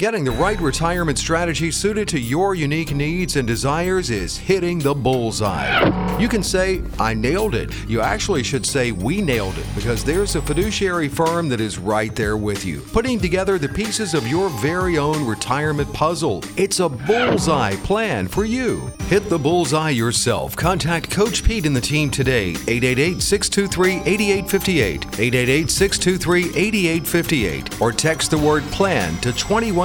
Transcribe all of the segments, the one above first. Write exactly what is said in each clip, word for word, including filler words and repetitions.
Getting the right retirement strategy suited to your unique needs and desires is hitting the bullseye. You can say, I nailed it. You actually should say, we nailed it, because there's a fiduciary firm that is right there with you, putting together the pieces of your very own retirement puzzle. It's a bullseye plan for you. Hit the bullseye yourself. Contact Coach Pete and the team today, eight eight eight, six two three, eight eight five eight, eight eight eight, six two three, eight eight five eight, or text the word PLAN to twenty-one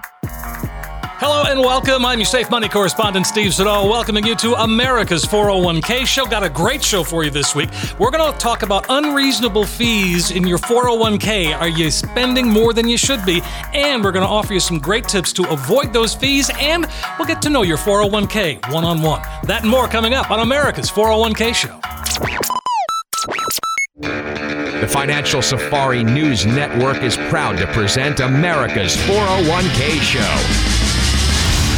Hello and welcome. I'm your Safe Money correspondent, Steve Siddall, welcoming you to America's four oh one k Show. Got a great show for you this week. We're going to talk about unreasonable fees in your four oh one k. Are you spending more than you should be? And we're going to offer you some great tips to avoid those fees, and we'll get to know your four oh one k one-on-one. That and more coming up on America's four oh one k Show. The Financial Safari News Network is proud to present America's four oh one k Show.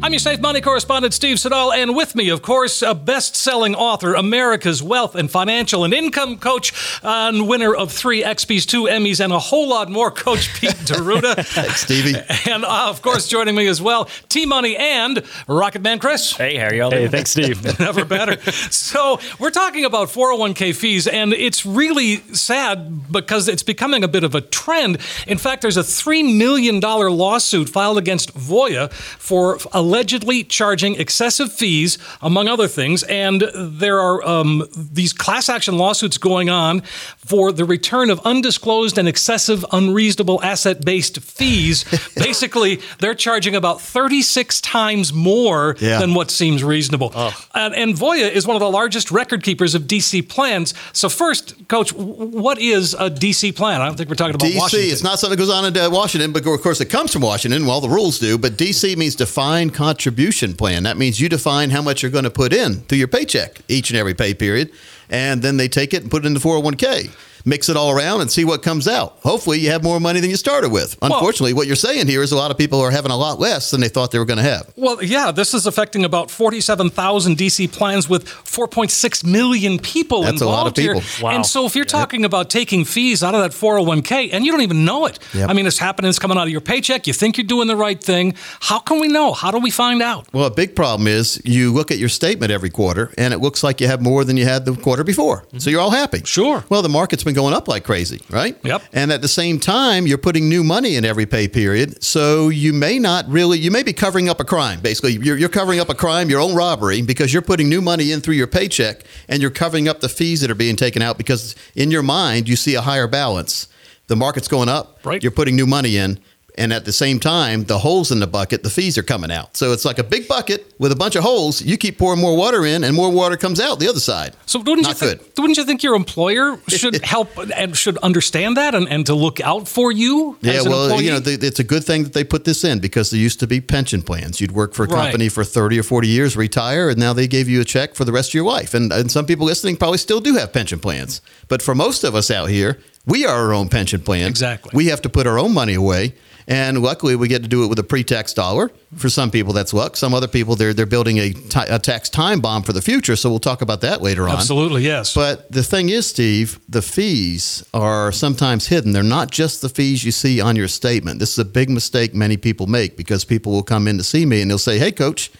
I'm your Safe Money correspondent, Steve Siddall, and with me, of course, a best-selling author, America's wealth and financial and income coach, uh, and winner of three X Ps, two Emmys, and a whole lot more, Coach Pete Deruta. Thanks, Stevie. And, uh, of course, joining me as well, T-Money and Rocket Man Chris. Hey, how are y'all doing? Hey, thanks, Steve. Never better. So we're talking about four oh one k fees, and it's really sad because it's becoming a bit of a trend. In fact, there's a three million dollars lawsuit filed against Voya for a allegedly charging excessive fees, among other things, and there are um, these class action lawsuits going on for the return of undisclosed and excessive unreasonable asset-based fees. Basically, they're charging about thirty-six times more yeah. than what seems reasonable. Oh. And, and Voya is one of the largest record keepers of D C plans. So first, Coach, what is a D C plan? I don't think we're talking about D C, Washington. D C, it's not something that goes on in Washington, but of course it comes from Washington. Well, the rules do, but D C means defined contribution plan. That means you define how much you're going to put in to your paycheck each and every pay period, and then they take it and put it into four oh one k. Mix it all around and see what comes out. Hopefully, you have more money than you started with. Unfortunately, well, what you're saying here is a lot of people are having a lot less than they thought they were going to have. Well, yeah, this is affecting about forty-seven thousand D C plans with four point six million people That's involved. That's a lot of people. Wow. And so if you're talking yep. about taking fees out of that four oh one k and you don't even know it, yep. I mean, it's happening, it's coming out of your paycheck, you think you're doing the right thing. How can we know? How do we find out? Well, a big problem is you look at your statement every quarter and it looks like you have more than you had the quarter before. Mm-hmm. So you're all happy. Sure. Well, the market's been going up like crazy, right? Yep. And at the same time, you're putting new money in every pay period. So you may not really, you may be covering up a crime. Basically, you're, you're covering up a crime, your own robbery, because you're putting new money in through your paycheck and you're covering up the fees that are being taken out because in your mind, you see a higher balance. The market's going up, right. You're putting new money in. And at the same time, the holes in the bucket, the fees are coming out. So it's like a big bucket with a bunch of holes. You keep pouring more water in and more water comes out the other side. So wouldn't, Not you, think, good. wouldn't you think your employer should help and should understand that and, and to look out for you yeah, as an well, employee? You know, the, it's a good thing that they put this in because there used to be pension plans. You'd work for a company right. for thirty or forty years, retire, and now they gave you a check for the rest of your life. And, and some people listening probably still do have pension plans. But for most of us out here, we are our own pension plan. Exactly. We have to put our own money away. And luckily, we get to do it with a pre-tax dollar. For some people, that's luck. Some other people, they're they're building a, t- a tax time bomb for the future. So we'll talk about that later on. Absolutely, yes. But the thing is, Steve, the fees are sometimes hidden. They're not just the fees you see on your statement. This is a big mistake many people make because people will come in to see me and they'll say, hey, Coach,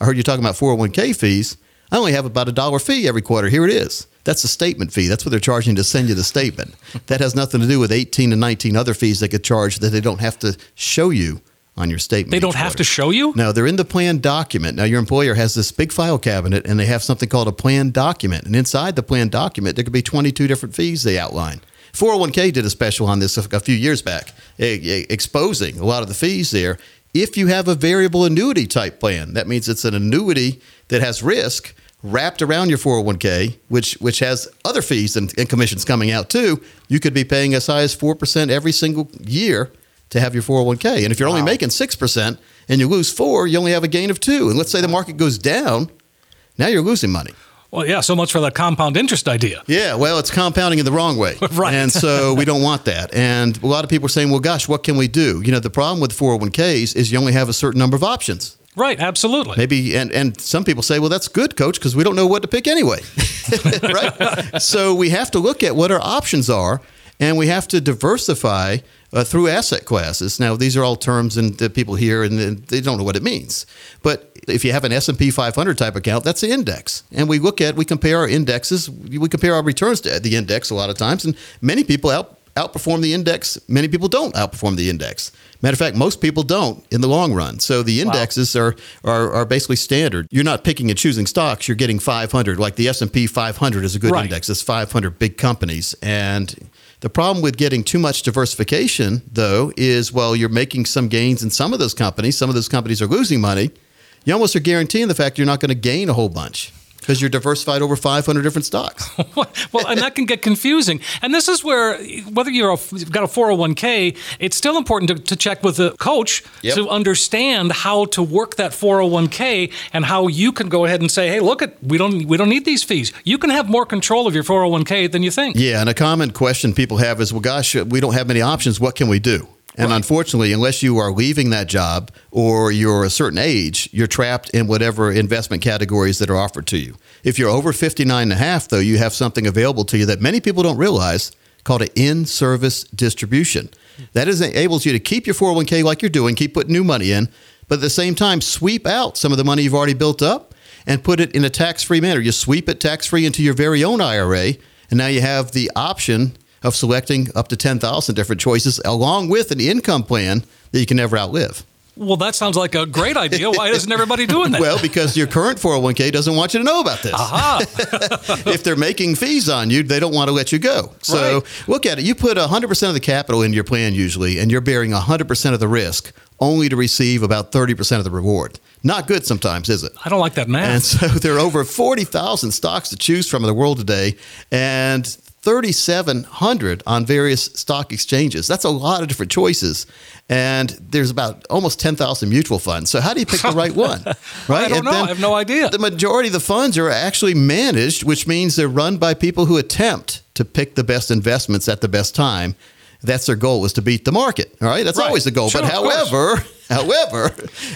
I heard you talking about four oh one k fees. I only have about a dollar fee every quarter. Here it is. That's a statement fee. That's what they're charging to send you the statement. That has nothing to do with eighteen and nineteen other fees they could charge that they don't have to show you on your statement. They don't have to show you? No, they're in the plan document. Now, your employer has this big file cabinet, and they have something called a plan document. And inside the plan document, there could be twenty-two different fees they outline. four oh one k did a special on this a few years back, exposing a lot of the fees there. If you have a variable annuity type plan, that means it's an annuity that has risk wrapped around your four oh one k, which which has other fees and, and commissions coming out too. You could be paying as high as four percent every single year to have your four oh one k. And if you're only wow. making six percent and you lose four, you only have a gain of two. And let's say the market goes down, now you're losing money. Well, yeah, so much for the compound interest idea. Yeah, well, it's compounding in the wrong way. Right. And so we don't want that. And a lot of people are saying, well, gosh, what can we do? You know, the problem with four oh one k's is you only have a certain number of options. Right, absolutely. Maybe, and, and some people say, well, that's good, Coach, because we don't know what to pick anyway. Right? So we have to look at what our options are, and we have to diversify uh, through asset classes. Now, these are all terms and that people hear, and they don't know what it means. But if you have an S and P five hundred type account, that's the index. And we look at, we compare our indexes, we compare our returns to the index a lot of times, and many people out outperform the index. Many people don't outperform the index. Matter of fact, most people don't in the long run. So the indexes wow. are, are are basically standard. You're not picking and choosing stocks. You're getting five hundred. Like the S and P five hundred is a good right. index. It's five hundred big companies. And the problem with getting too much diversification, though, is while you're making some gains in some of those companies, some of those companies are losing money. You almost are guaranteeing the fact you're not going to gain a whole bunch, because you're diversified over five hundred different stocks. Well, and that can get confusing. And this is where, whether you're a, you've got a four oh one k, it's still important to, to check with a coach yep. to understand how to work that four oh one k and how you can go ahead and say, hey, look, at we don't we don't need these fees. You can have more control of your four oh one k than you think. Yeah, and a common question people have is, well, gosh, we don't have many options. What can we do? And right. unfortunately, unless you are leaving that job or you're a certain age, you're trapped in whatever investment categories that are offered to you. If you're over fifty-nine and a half, though, you have something available to you that many people don't realize called an in-service distribution. That is, enables you to keep your four oh one k like you're doing, keep putting new money in, but at the same time, sweep out some of the money you've already built up and put it in a tax-free manner. You sweep it tax-free into your very own I R A, and now you have the option of selecting up to ten thousand different choices along with an income plan that you can never outlive. Well, that sounds like a great idea. Why isn't everybody doing that? Well, because your current four oh one k doesn't want you to know about this. Aha! If they're making fees on you, they don't want to let you go. So right. look at it. You put one hundred percent of the capital into your plan usually, and you're bearing one hundred percent of the risk, only to receive about thirty percent of the reward. Not good sometimes, is it? I don't like that math. And so there are over forty thousand stocks to choose from in the world today, and thirty-seven hundred on various stock exchanges. That's a lot of different choices. And there's about almost ten thousand mutual funds. So how do you pick the right one? Right? I don't and know. I have no idea. The majority of the funds are actually managed, which means they're run by people who attempt to pick the best investments at the best time. That's their goal, is to beat the market. All right. That's right. always the goal. Sure, but however, however,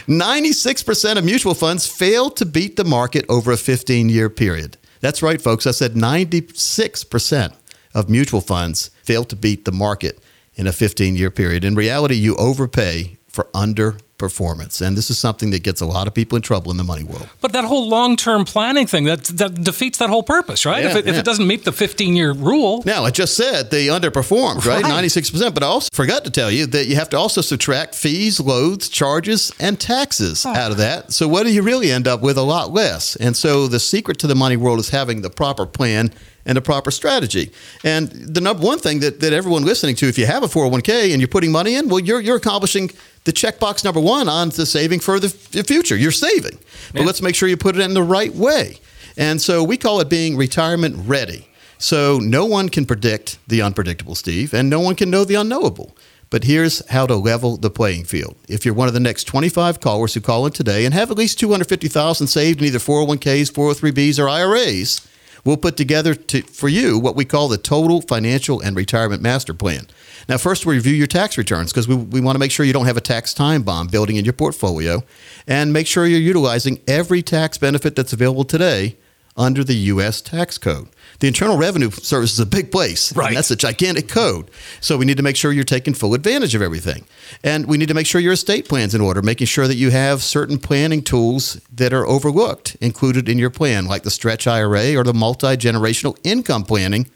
ninety-six percent of mutual funds fail to beat the market over a fifteen-year period. That's right, folks. I said ninety-six percent of mutual funds fail to beat the market in a fifteen-year period. In reality, you overpay for underperformance. And this is something that gets a lot of people in trouble in the money world. But that whole long-term planning thing, that that defeats that whole purpose, right? Yeah, if it, yeah. if it doesn't meet the fifteen-year rule. Now, I just said they underperformed, right? right? ninety-six percent. But I also forgot to tell you that you have to also subtract fees, loads, charges, and taxes oh. out of that. So what do you really end up with? A lot less. And so the secret to the money world is having the proper plan and a proper strategy. And the number one thing that, that everyone listening to, if you have a four oh one k and you're putting money in, well, you're you're accomplishing the checkbox number one on the saving for the f- future. You're saving. But yeah. let's make sure you put it in the right way. And so we call it being retirement ready. So no one can predict the unpredictable, Steve, and no one can know the unknowable. But here's how to level the playing field. If you're one of the next twenty-five callers who call in today and have at least two hundred fifty thousand dollars saved in either four oh one k's, four oh three b's, or I R A's, we'll put together to, for you what we call the Total Financial and Retirement Master Plan. Now, first, we review your tax returns because we, we want to make sure you don't have a tax time bomb building in your portfolio, and make sure you're utilizing every tax benefit that's available today under the U S tax code. The Internal Revenue Service is a big place. Right. And that's a gigantic code. So we need to make sure you're taking full advantage of everything. And we need to make sure your estate plan's in order, making sure that you have certain planning tools that are overlooked, included in your plan, like the Stretch I R A or the multi-generational income planning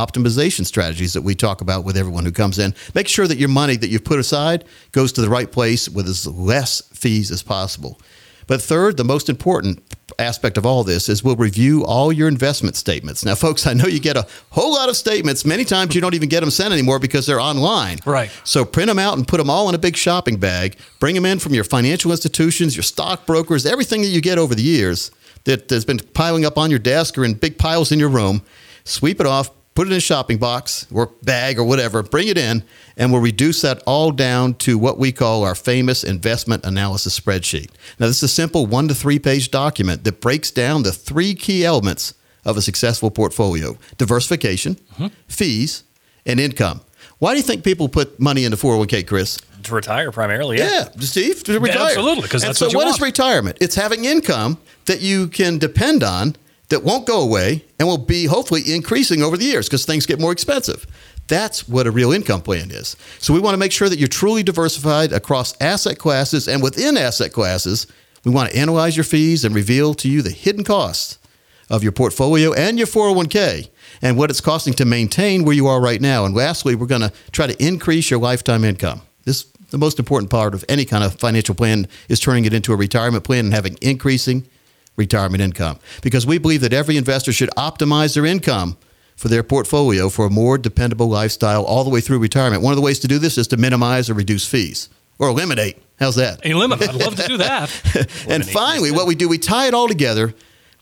optimization strategies that we talk about with everyone who comes in. Make sure that your money that you've put aside goes to the right place with as less fees as possible. But third, the most important aspect of all this is we'll review all your investment statements. Now, folks, I know you get a whole lot of statements. Many times you don't even get them sent anymore because they're online. Right. So print them out and put them all in a big shopping bag. Bring them in from your financial institutions, your stockbrokers, everything that you get over the years that has been piling up on your desk or in big piles in your room. Sweep it off, put it in a shopping box or bag or whatever, bring it in, and we'll reduce that all down to what we call our famous investment analysis spreadsheet. Now, this is a simple one to three page document that breaks down the three key elements of a successful portfolio: diversification, mm-hmm. fees, and income. Why do you think people put money into four oh one k, Chris? To retire primarily. Yeah, yeah Steve, to retire. Yeah, absolutely, because that's so what you what want. So what is retirement? It's having income that you can depend on that won't go away and will be hopefully increasing over the years because things get more expensive. That's what a real income plan is. So we want to make sure that you're truly diversified across asset classes, and within asset classes, we want to analyze your fees and reveal to you the hidden costs of your portfolio and your four oh one k and what it's costing to maintain where you are right now. And lastly, we're going to try to increase your lifetime income. This is the most important part of any kind of financial plan, is turning it into a retirement plan and having increasing retirement income, because we believe that every investor should optimize their income for their portfolio for a more dependable lifestyle all the way through retirement. One of the ways to do this is to minimize or reduce fees, or eliminate. How's that? Eliminate. I'd love to do that. And finally, what we do, we tie it all together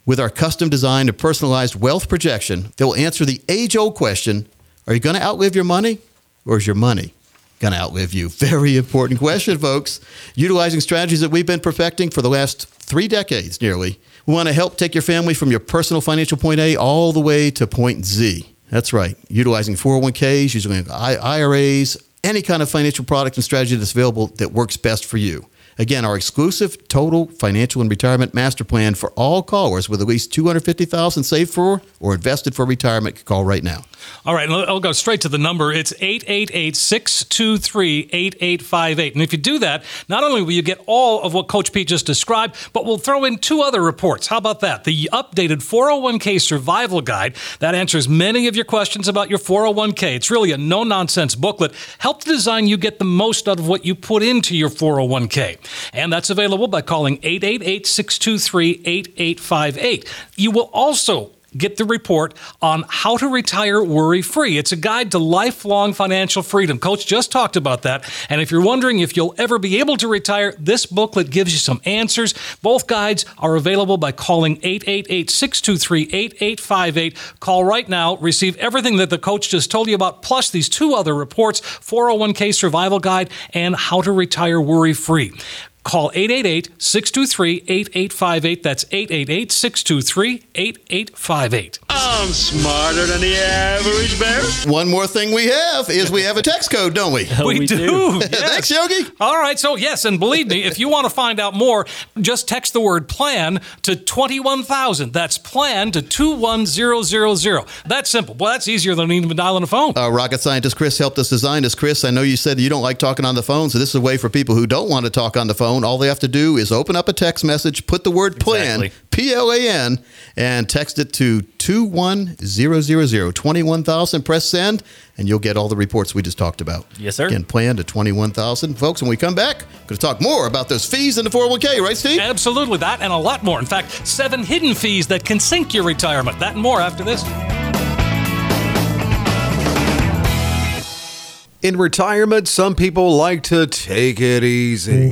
with our custom designed and personalized wealth projection that will answer the age-old question, are you going to outlive your money, or is your money going to outlive you? Very important question, folks. Utilizing strategies that we've been perfecting for the last three decades nearly, we want to help take your family from your personal financial point A all the way to point Z. That's right. Utilizing four oh one k's, using I R As, any kind of financial product and strategy that's available that works best for you. Again, our exclusive total financial and retirement master plan for all callers with at least two hundred fifty thousand dollars saved for or invested for retirement can call right now. All right, I'll go straight to the number. It's eight eight eight, six two three, eight eight five eight. And if you do that, not only will you get all of what Coach Pete just described, but we'll throw in two other reports. How about that? The updated four oh one k Survival Guide. That answers many of your questions about your four oh one k. It's really a no-nonsense booklet. Help to design you get the most out of what you put into your four oh one k. And that's available by calling eight eight eight, six two three, eight eight five eight. You will also get the report on how to retire worry-free. It's a guide to lifelong financial freedom. Coach just talked about that. And if you're wondering if you'll ever be able to retire, this booklet gives you some answers. Both guides are available by calling eight eight eight, six two three, eight eight five eight. Call right now. Receive everything that the coach just told you about, plus these two other reports, four oh one k Survival Guide and How to Retire Worry-Free. Call eight eight eight, six two three, eight eight five eight. That's eight eight eight, six two three, eight eight five eight. I'm smarter than the average bear. One more thing we have is we have a text code, don't we? We, we do. do. Yes. Thanks, Yogi. All right. So, yes, and believe me, if you want to find out more, just text the word PLAN to twenty-one thousand. That's PLAN to two one zero zero zero. That's simple. Well, that's easier than even dialing a phone. Uh, rocket scientist Chris helped us design this. Chris, I know you said you don't like talking on the phone, so this is a way for people who don't want to talk on the phone. All they have to do is open up a text message, put the word exactly. PLAN, P L A N, and text it to two one zero zero zero, twenty-one thousand. Press send, and you'll get all the reports we just talked about. Yes, sir. Again, PLAN to twenty-one thousand. Folks, when we come back, we're going to talk more about those fees in the four oh one k, right, Steve? Absolutely, that and a lot more. In fact, seven hidden fees that can sink your retirement. That and more after this. In retirement, some people like to take it easy.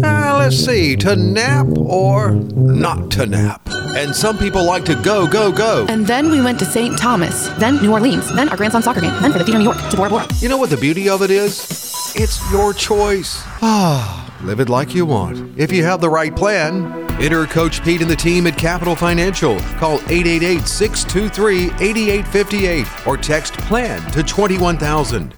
Uh, let's see, to nap or not to nap. And some people like to go, go, go. And then we went to Saint Thomas, then New Orleans, then our grandson's soccer game, then for the theater in New York, to Bora Bora. You know what the beauty of it is? It's your choice. Ah, live it like you want. If you have the right plan. Enter Coach Pete and the team at Capital Financial. Call eight eight eight, six two three, eight eight five eight or text PLAN to twenty-one thousand.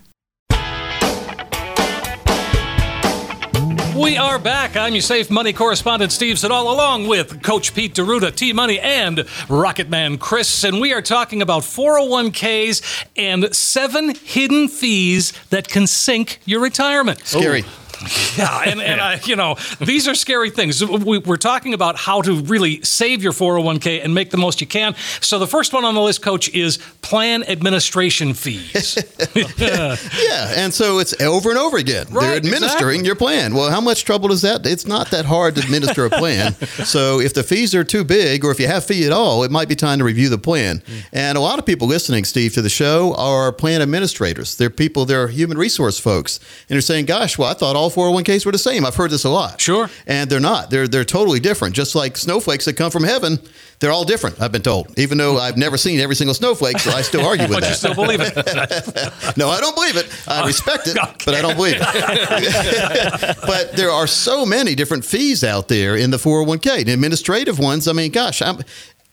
We are back. I'm your Safe Money correspondent, Steve Siddall, along with Coach Pete Deruta, T-Money, and Rocketman Chris. And we are talking about four oh one k's and seven hidden fees that can sink your retirement. Scary. Ooh. Yeah, and, and I, you know, these are scary things. We, we're talking about how to really save your four oh one k and make the most you can. So the first one on the list, Coach, is plan administration fees. yeah. yeah, and so it's over and over again. Right, They're administering exactly. your plan. Well, how much trouble is that? It's not that hard to administer a plan. So if the fees are too big, or if you have fee at all, it might be time to review the plan. Mm. And a lot of people listening, Steve, to the show are plan administrators. They're people, they're human resource folks. And they're saying, gosh, well, I thought all four oh one k's were the same. I've heard this a lot. Sure. And they're not. They're they're totally different. Just like snowflakes that come from heaven, they're all different, I've been told. Even though I've never seen every single snowflake, so I still argue with but that. But you still believe it. No, I don't believe it. I respect it, okay. but I don't believe it. But there are so many different fees out there in the four oh one k. The administrative ones, I mean, gosh, I'm...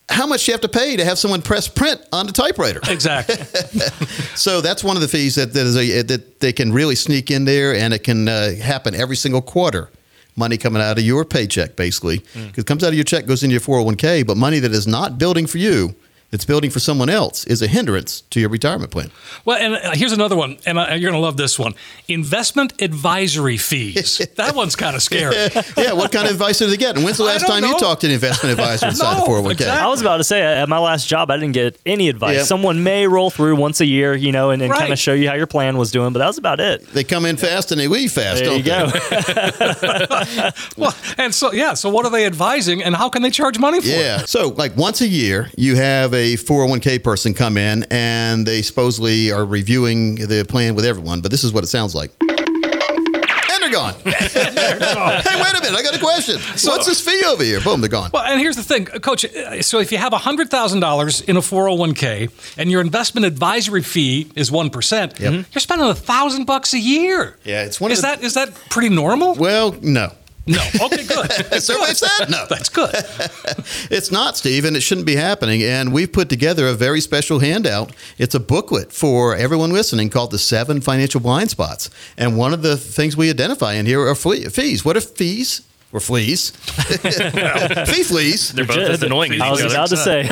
how much do you have to pay to have someone press print on the typewriter? Exactly. So that's one of the fees that that, is a, that they can really sneak in there, and it can uh, happen every single quarter. Money coming out of your paycheck, basically. Mm. 'Cause it comes out of your check, goes into your four oh one k, but money that is not building for you, it's building for someone else, is a hindrance to your retirement plan. Well, and here's another one, and you're going to love this one. Investment advisory fees. That one's kind of scary. Yeah, what kind of advice did they get? And when's the last time know. you talked to an investment advisor inside no, the four oh one k? Exactly. I was about to say, at my last job, I didn't get any advice. Yeah. Someone may roll through once a year, you know, and, and right. kind of show you how your plan was doing, but that was about it. They come in fast and they leave fast, there don't they? Go. Well, and so, yeah, so what are they advising, and how can they charge money for yeah. it? Yeah, so like once a year, you have a four oh one k person come in, and they supposedly are reviewing the plan with everyone, but this is what it sounds like. And they're gone. They're gone. Hey, wait a minute. I got a question. So, what's this fee over here? Boom, they're gone. Well, and here's the thing, Coach. So if you have one hundred thousand dollars in a four oh one k and your investment advisory fee is one percent, yep. you're spending one thousand dollars a year. Yeah, it's one is of the... that, is that pretty normal? Well, no. No. Okay, good. Survey said no. That's good. It's not, Steve, and it shouldn't be happening. And we've put together a very special handout. It's a booklet for everyone listening called The Seven Financial Blind Spots. And one of the things we identify in here are fees. What are fees? Or fleas. Fee fleas. They're both as annoying. I was about to say.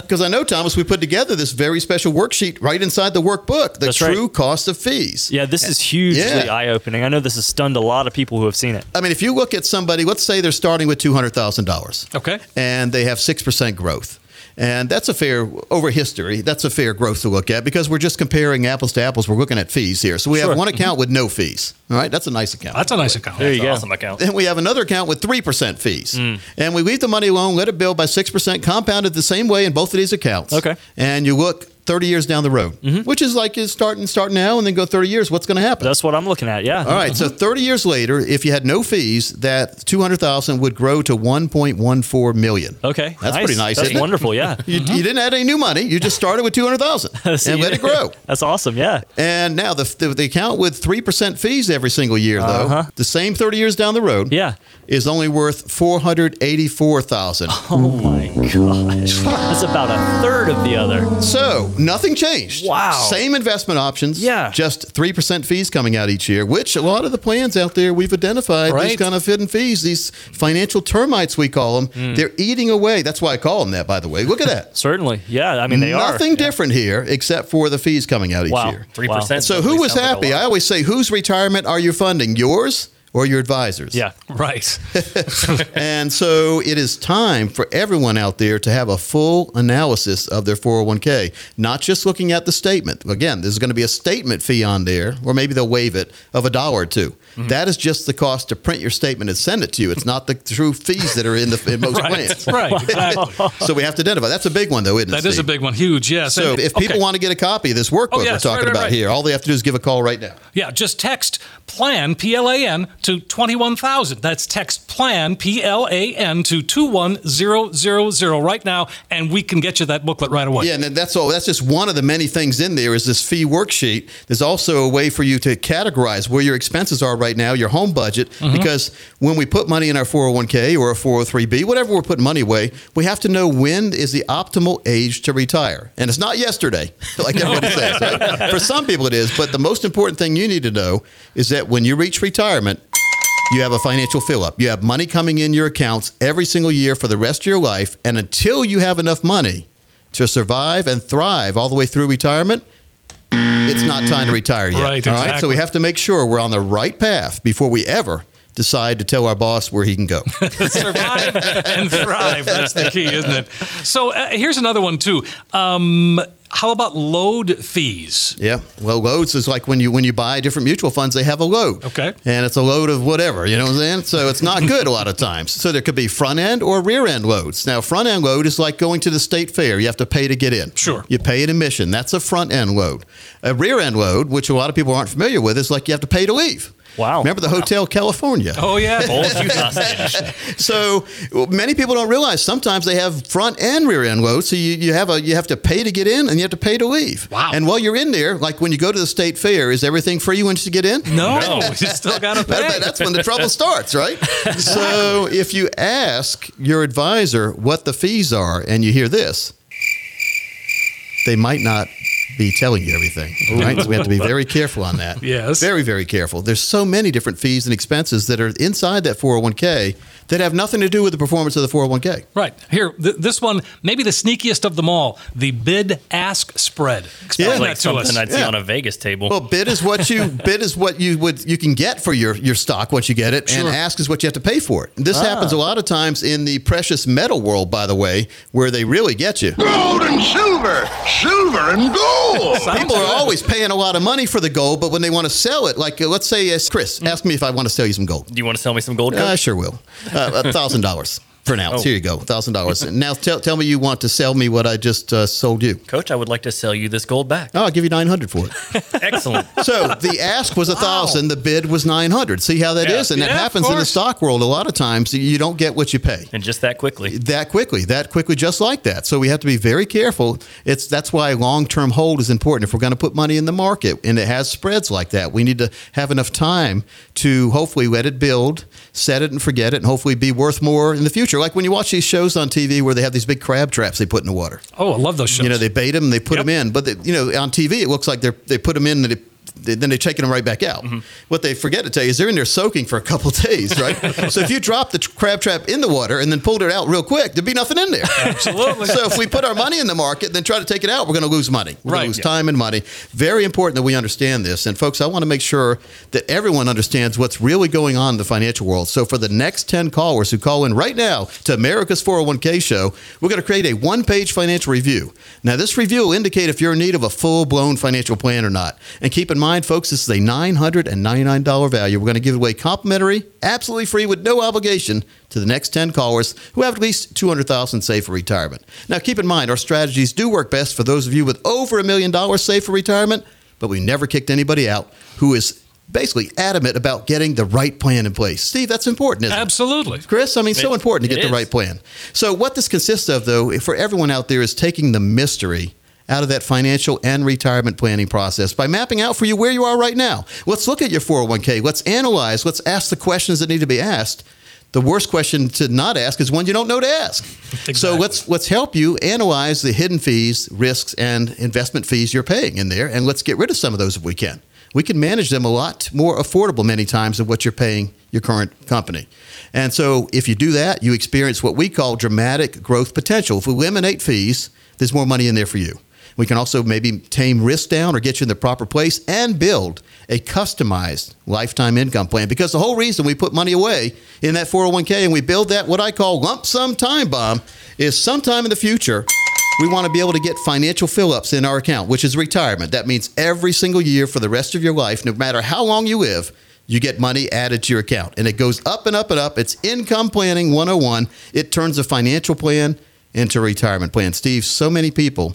Because I know, Thomas, we put together this very special worksheet right inside the workbook, the That's true right. cost of fees. Yeah, this is hugely yeah. eye-opening. I know this has stunned a lot of people who have seen it. I mean, if you look at somebody, let's say they're starting with two hundred thousand dollars. Okay. And they have six percent growth. And that's a fair, over history, that's a fair growth to look at, because we're just comparing apples to apples. We're looking at fees here. So we sure. have one account mm-hmm. with no fees. All right? That's a nice account. That's a nice account. There you go. That's an awesome account. And we have another account with three percent fees. Mm. And we leave the money alone, let it build by six percent, compounded the same way in both of these accounts. Okay. And you look thirty years down the road, mm-hmm. which is like is start, and start now and then go thirty years. What's going to happen? That's what I'm looking at, yeah. All right. Mm-hmm. So thirty years later, if you had no fees, that two hundred thousand dollars would grow to one point one four million dollars. Okay. That's nice. Pretty nice, That's isn't it? Wonderful, yeah. you, mm-hmm. you didn't add any new money. You just started with two hundred thousand dollars so and let did. It grow. That's awesome, yeah. And now the, the, the account with three percent fees every single year, uh-huh. though, the same thirty years down the road yeah. is only worth four hundred eighty-four thousand dollars. Oh, my gosh. That's about a third of the other. So, nothing changed. Wow. Same investment options. Yeah. Just three percent fees coming out each year, which a lot of the plans out there we've identified, right. these kind of hidden fees, these financial termites we call them, mm. they're eating away. That's why I call them that, by the way. Look at that. Certainly. Yeah. I mean, they Nothing are. Nothing different yeah. here except for the fees coming out each wow. year. three percent. Wow. So who was happy? I always say, whose retirement are you funding? Yours? Or your advisors. Yeah, right. And so it is time for everyone out there to have a full analysis of their four oh one k, not just looking at the statement. Again, there's going to be a statement fee on there, or maybe they'll waive it, of a dollar or two. Mm-hmm. That is just the cost to print your statement and send it to you. It's not the true fees that are in the in most right, plans. Right, exactly. So we have to identify. That's a big one, though, isn't it, That Steve? Is a big one. Huge, yes. So if people okay. want to get a copy of this workbook oh, yes, we're talking right, about right. here, all they have to do is give a call right now. Yeah, just text PLAN, P L A N, to twenty-one thousand. That's text PLAN, P L A N, to two one zero zero zero right now, and we can get you that booklet right away. Yeah, and that's all. That's just one of the many things in there is this fee worksheet. There's also a way for you to categorize where your expenses are right now, your home budget, mm-hmm. because when we put money in our four oh one k or a four oh three b, whatever we're putting money away, we have to know when is the optimal age to retire. And it's not yesterday, like everybody says. Right? For some people it is, but the most important thing you need to know is that when you reach retirement, you have a financial fill-up. You have money coming in your accounts every single year for the rest of your life. And until you have enough money to survive and thrive all the way through retirement, it's not time to retire yet. Right, exactly. All right, so we have to make sure we're on the right path before we ever decide to tell our boss where he can go. Survive and thrive. That's the key, isn't it? So uh, here's another one, too. Um, how about load fees? Yeah. Well, loads is like when you when you buy different mutual funds, they have a load. Okay. And it's a load of whatever, you know what I'm saying? So it's not good a lot of times. So there could be front end or rear end loads. Now, front end load is like going to the state fair. You have to pay to get in. Sure. You pay an admission. That's a front end load. A rear end load, which a lot of people aren't familiar with, is like you have to pay to leave. Wow. Remember the Hotel wow. California? Oh, yeah. So well, many people don't realize sometimes they have front and rear end loads. So you, you have a you have to pay to get in and you have to pay to leave. Wow. And while you're in there, like when you go to the state fair, is everything free once you get in? No. no. You still got to pay. That, that's when the trouble starts, right? So if you ask your advisor what the fees are and you hear this, they might not be telling you everything, right? So we have to be very careful on that. Yes. Very, very careful. There's so many different fees and expenses that are inside that four oh one k that have nothing to do with the performance of the four oh one k. Right. Here, th- this one, maybe the sneakiest of them all, the bid-ask spread. Explain yeah. that like to something us. I'd see yeah. on a Vegas table. Well, bid is what you bid is what you would you can get for your, your stock once you get it, sure. and ask is what you have to pay for it. This ah. happens a lot of times in the precious metal world, by the way, where they really get you. Gold and silver, silver and gold. People are always paying a lot of money for the gold, but when they want to sell it, like uh, let's say, uh, Chris, ask me if I want to sell you some gold. Do you want to sell me some gold? Uh, I sure will. Uh, one thousand dollars for an ounce. Oh. Here you go, one thousand dollars. Now tell, tell me you want to sell me what I just uh, sold you. Coach, I would like to sell you this gold back. Oh, I'll give you nine hundred dollars for it. Excellent. So the ask was one thousand dollars, wow. the bid was nine hundred dollars. See how that yeah. is? And yeah, that happens in the stock world a lot of times. You don't get what you pay. And just that quickly. That quickly. That quickly, just like that. So we have to be very careful. It's That's why long-term hold is important. If we're going to put money in the market and it has spreads like that, we need to have enough time to hopefully let it build, set it and forget it, and hopefully be worth more in the future. Like when you watch these shows on T V where they have these big crab traps they put in the water. Oh, I love those shows. You know, they bait them, they put yep. them in. But, they, you know, on T V, it looks like they they put them in and they then they're taking them right back out. Mm-hmm. What they forget to tell you is they're in there soaking for a couple of days, right? So if you dropped the t- crab trap in the water and then pulled it out real quick, there'd be nothing in there. Absolutely. So if we put our money in the market, then try to take it out, we're going to lose money. We're right. going to lose yeah. time and money. Very important that we understand this. And folks, I want to make sure that everyone understands what's really going on in the financial world. So for the next ten callers who call in right now to America's four oh one k show, we're going to create a one-page financial review. Now, this review will indicate if you're in need of a full-blown financial plan or not. And keep in mind, folks, this is a nine hundred ninety-nine dollars value. We're going to give away complimentary, absolutely free, with no obligation to the next ten callers who have at least two hundred thousand dollars saved for retirement. Now, keep in mind, our strategies do work best for those of you with over a million dollars saved for retirement, but we never kicked anybody out who is basically adamant about getting the right plan in place. Steve, that's important, isn't Absolutely. It? Absolutely. Chris, I mean, it's so important to get is. the right plan. So what this consists of, though, for everyone out there is taking the mystery out of that financial and retirement planning process by mapping out for you where you are right now. Let's look at your four oh one k. Let's analyze. Let's ask the questions that need to be asked. The worst question to not ask is one you don't know to ask. Exactly. So let's let's help you analyze the hidden fees, risks, and investment fees you're paying in there, and let's get rid of some of those if we can. We can manage them a lot more affordable many times than what you're paying your current company. And so if you do that, you experience what we call dramatic growth potential. If we eliminate fees, there's more money in there for you. We can also maybe tame risk down or get you in the proper place and build a customized lifetime income plan. Because the whole reason we put money away in that four oh one k and we build that what I call lump sum time bomb is sometime in the future, we want to be able to get financial fill-ups in our account, which is retirement. That means every single year for the rest of your life, no matter how long you live, you get money added to your account. And it goes up and up and up. It's income planning one oh one. It turns a financial plan into a retirement plan. Steve, so many people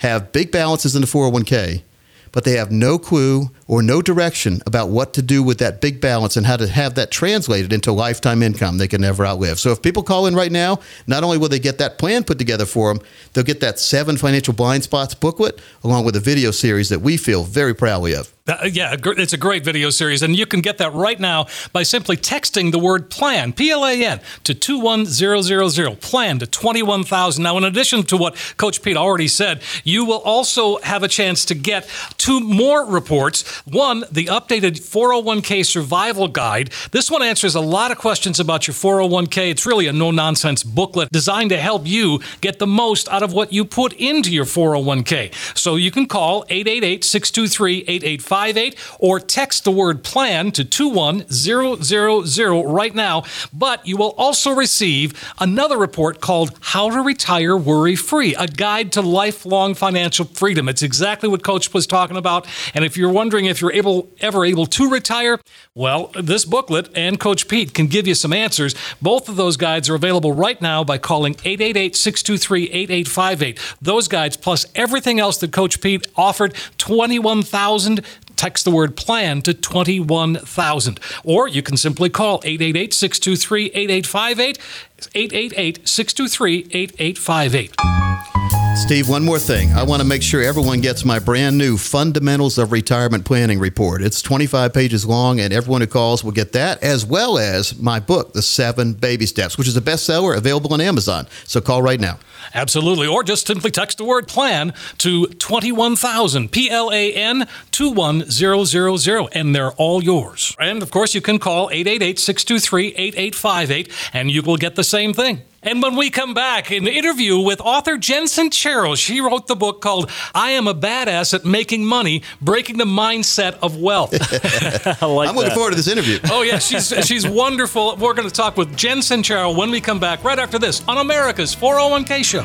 have big balances in the four oh one k, but they have no clue or no direction about what to do with that big balance and how to have that translated into lifetime income they can never outlive. So if people call in right now, not only will they get that plan put together for them, they'll get that Seven Financial Blind Spots booklet along with a video series that we feel very proudly of. That, yeah, it's a great video series, and you can get that right now by simply texting the word PLAN, P L A N, to two one zero zero zero, PLAN to twenty-one thousand. Now, in addition to what Coach Pete already said, you will also have a chance to get two more reports. One, the updated four oh one k survival guide. This one answers a lot of questions about your four oh one k. It's really a no-nonsense booklet designed to help you get the most out of what you put into your four oh one k. So you can call eight eight eight, six two three, eight eight five. Or text the word PLAN to two one zero zero zero right now. But you will also receive another report called How to Retire Worry-Free, a guide to lifelong financial freedom. It's exactly what Coach was talking about. And if you're wondering if you're able ever able to retire, well, this booklet and Coach Pete can give you some answers. Both of those guides are available right now by calling eight eight eight, six two three, eight eight five eight. Those guides, plus everything else that Coach Pete offered, twenty-one thousand. Text the word PLAN to twenty-one thousand. Or you can simply call eight eight eight, six two three, eight eight five eight, eight eight eight, six two three, eight eight five eight. Steve, one more thing. I want to make sure everyone gets my brand new Fundamentals of Retirement Planning report. It's twenty-five pages long, and everyone who calls will get that, as well as my book, The Seven Baby Steps, which is a bestseller available on Amazon. So call right now. Absolutely. Or just simply text the word PLAN to twenty-one thousand, P L A N, two one zero zero zero, and they're all yours. And, of course, you can call eight eight eight, six two three, eight eight five eight, and you will get the same thing. And when we come back, an interview with author Jen Sincero. She wrote the book called I Am a Badass at Making Money, Breaking the Mindset of Wealth. I like I'm that. Looking forward to this interview. Oh, yeah, she's she's wonderful. We're going to talk with Jen Sincero when we come back right after this on America's four oh one k Show.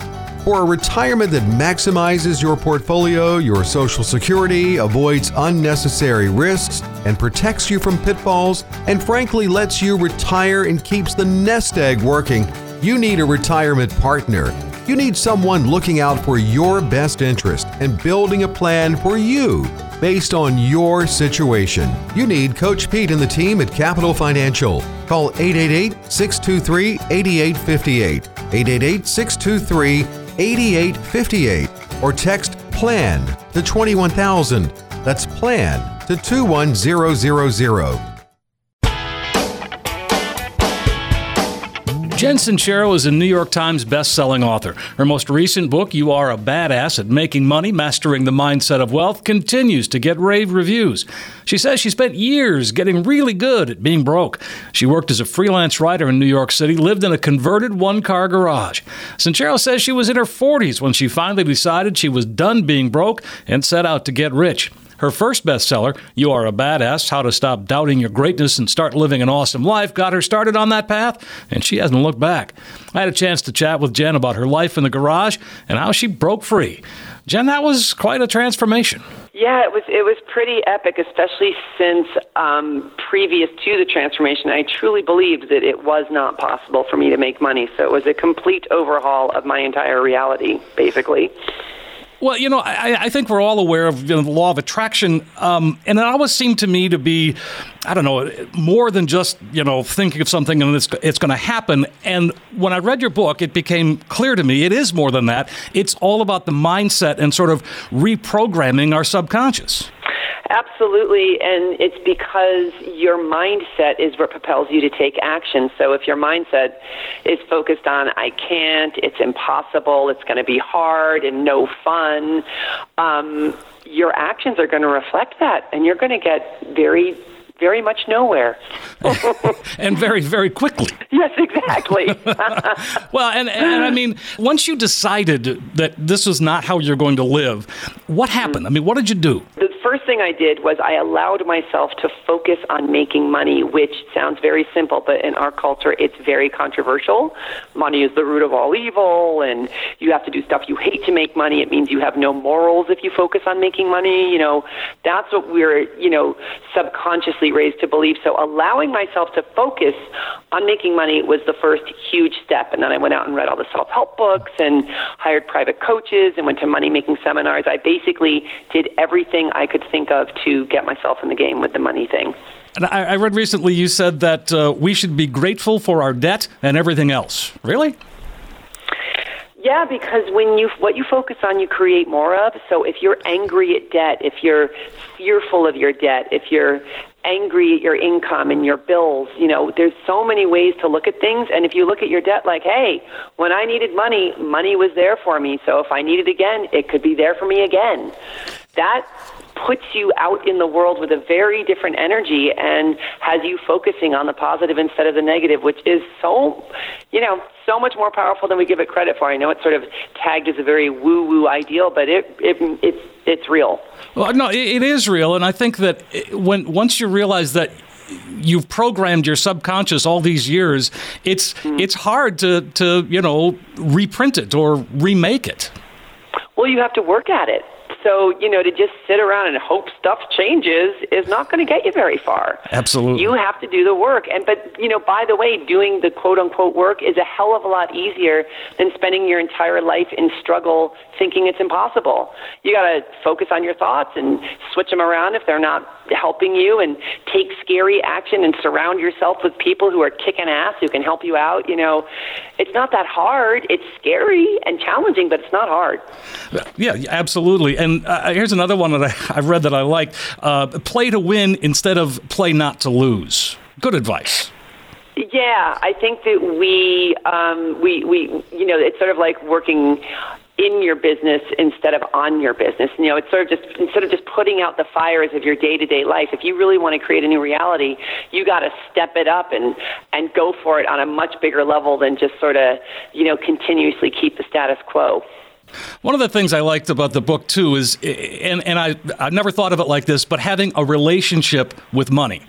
For a retirement that maximizes your portfolio, your Social Security, avoids unnecessary risks, and protects you from pitfalls, and frankly lets you retire and keeps the nest egg working, you need a retirement partner. You need someone looking out for your best interest and building a plan for you based on your situation. You need Coach Pete and the team at Capital Financial. Call eight eight eight, six two three, eight eight five eight, eight eight eight, six two three, eight eight five eight, or text PLAN to twenty-one thousand. That's PLAN to two one zero zero zero. Jen Sincero is a New York Times best-selling author. Her most recent book, You Are a Badass at Making Money, Mastering the Mindset of Wealth, continues to get rave reviews. She says she spent years getting really good at being broke. She worked as a freelance writer in New York City, lived in a converted one-car garage. Sincero says she was in her forties when she finally decided she was done being broke and set out to get rich. Her first bestseller, You Are a Badass, How to Stop Doubting Your Greatness and Start Living an Awesome Life, got her started on that path, and she hasn't looked back. I had a chance to chat with Jen about her life in the garage and how she broke free. Jen, that was quite a transformation. Yeah, it was it was pretty epic, especially since um, previous to the transformation, I truly believed that it was not possible for me to make money. So it was a complete overhaul of my entire reality, basically. Well, you know, I, I think we're all aware of you know, the law of attraction, um, and it always seemed to me to be, I don't know, more than just, you know, thinking of something and it's, it's going to happen. And when I read your book, it became clear to me it is more than that. It's all about the mindset and sort of reprogramming our subconscious. Absolutely, and it's because your mindset is what propels you to take action. So if your mindset is focused on, I can't, it's impossible, it's going to be hard and no fun, um, your actions are going to reflect that, and you're going to get very very much nowhere. And very, very quickly. Yes, exactly. Well, and, and I mean, once you decided that this was not how you're going to live, what happened? I mean, what did you do? The first thing I did was I allowed myself to focus on making money, which sounds very simple, but in our culture, it's very controversial. Money is the root of all evil, and you have to do stuff you hate to make money. It means you have no morals if you focus on making money. You know, that's what we're, you know, subconsciously raised to believe. So allowing myself to focus on making money was the first huge step. And then I went out and read all the self-help books and hired private coaches and went to money-making seminars. I basically did everything I could think of to get myself in the game with the money thing. And I, I read recently you said that uh, we should be grateful for our debt and everything else. Really? Yeah, because when you what you focus on, you create more of. So if you're angry at debt, if you're fearful of your debt, if you're angry at your income and your bills, you know, there's so many ways to look at things. And if you look at your debt like, hey, when I needed money, money was there for me. So if I need it again, it could be there for me again. That puts you out in the world with a very different energy and has you focusing on the positive instead of the negative, which is so, you know, so much more powerful than we give it credit for. I know it's sort of tagged as a very woo-woo ideal, but it, it it's it's real. Well, no, it, it is real, and I think that when once you realize that you've programmed your subconscious all these years, it's mm-hmm. it's hard to to you know reprint it or remake it. Well, you have to work at it. So, you know, to just sit around and hope stuff changes is not going to get you very far. Absolutely. You have to do the work. And but, you know, by the way, doing the quote-unquote work is a hell of a lot easier than spending your entire life in struggle thinking it's impossible. You got to focus on your thoughts and switch them around if they're not helping you and take scary action and surround yourself with people who are kicking ass, who can help you out. You know, it's not that hard. It's scary and challenging, but it's not hard. Yeah, absolutely. And And uh, here's another one that I, I've read that I like. Uh, play to win instead of play not to lose. Good advice. Yeah, I think that we, um, we, we, you know, it's sort of like working in your business instead of on your business. You know, it's sort of just, instead of just putting out the fires of your day-to-day life, if you really want to create a new reality, you got to step it up and, and go for it on a much bigger level than just sort of, you know, continuously keep the status quo. One of the things I liked about the book, too, is, and, and I, I've never thought of it like this, but having a relationship with money.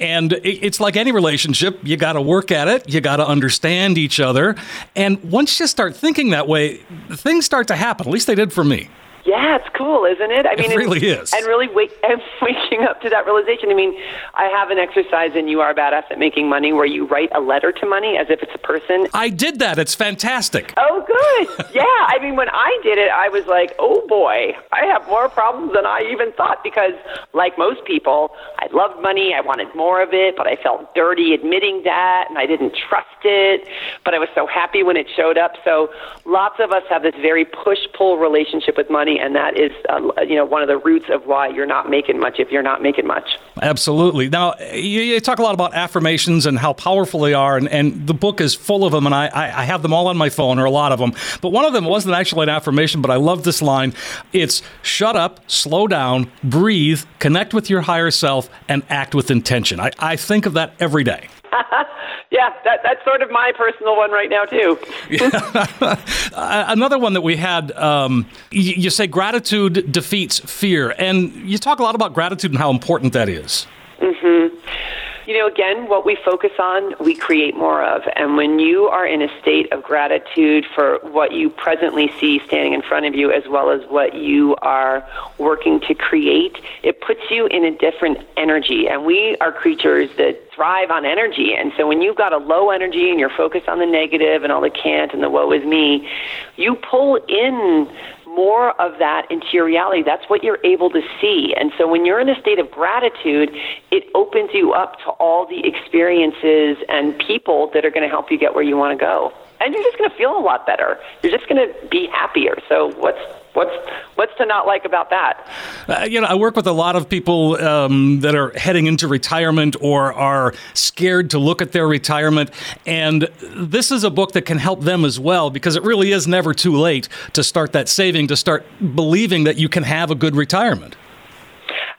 And it's like any relationship, you got to work at it, you got to understand each other. And once you start thinking that way, things start to happen, at least they did for me. Yeah, it's cool, isn't it? I mean, it really is. And really wake, and waking up to that realization. I mean, I have an exercise in You Are Badass at Making Money where you write a letter to money as if it's a person. I did that. It's fantastic. Oh, good. Yeah. I mean, when I did it, I was like, oh, boy, I have more problems than I even thought because, like most people, I loved money. I wanted more of it, but I felt dirty admitting that, and I didn't trust it, but I was so happy when it showed up. So lots of us have this very push-pull relationship with money. And that is, uh, you know, one of the roots of why you're not making much if you're not making much. Absolutely. Now, you, you talk a lot about affirmations and how powerful they are. And, and the book is full of them. And I, I have them all on my phone, or a lot of them. But one of them wasn't actually an affirmation, but I love this line. It's shut up, slow down, breathe, connect with your higher self, and act with intention. I, I think of that every day. Yeah, that, that's sort of my personal one right now, too. Another one that we had, um, you, you say gratitude defeats fear. And you talk a lot about gratitude and how important that is. Mm-hmm. You know, again, what we focus on, we create more of. And when you are in a state of gratitude for what you presently see standing in front of you, as well as what you are working to create, it puts you in a different energy. And we are creatures that thrive on energy. And so when you've got a low energy and you're focused on the negative and all the can't and the woe is me, you pull in more of that into your reality. That's what you're able to see. And so when you're in a state of gratitude, it opens you up to all the experiences and people that are going to help you get where you want to go. And you're just going to feel a lot better. You're just going to be happier. So what's What's what's to not like about that? Uh, you know, I work with a lot of people um, that are heading into retirement or are scared to look at their retirement. And this is a book that can help them as well, because it really is never too late to start that saving, to start believing that you can have a good retirement.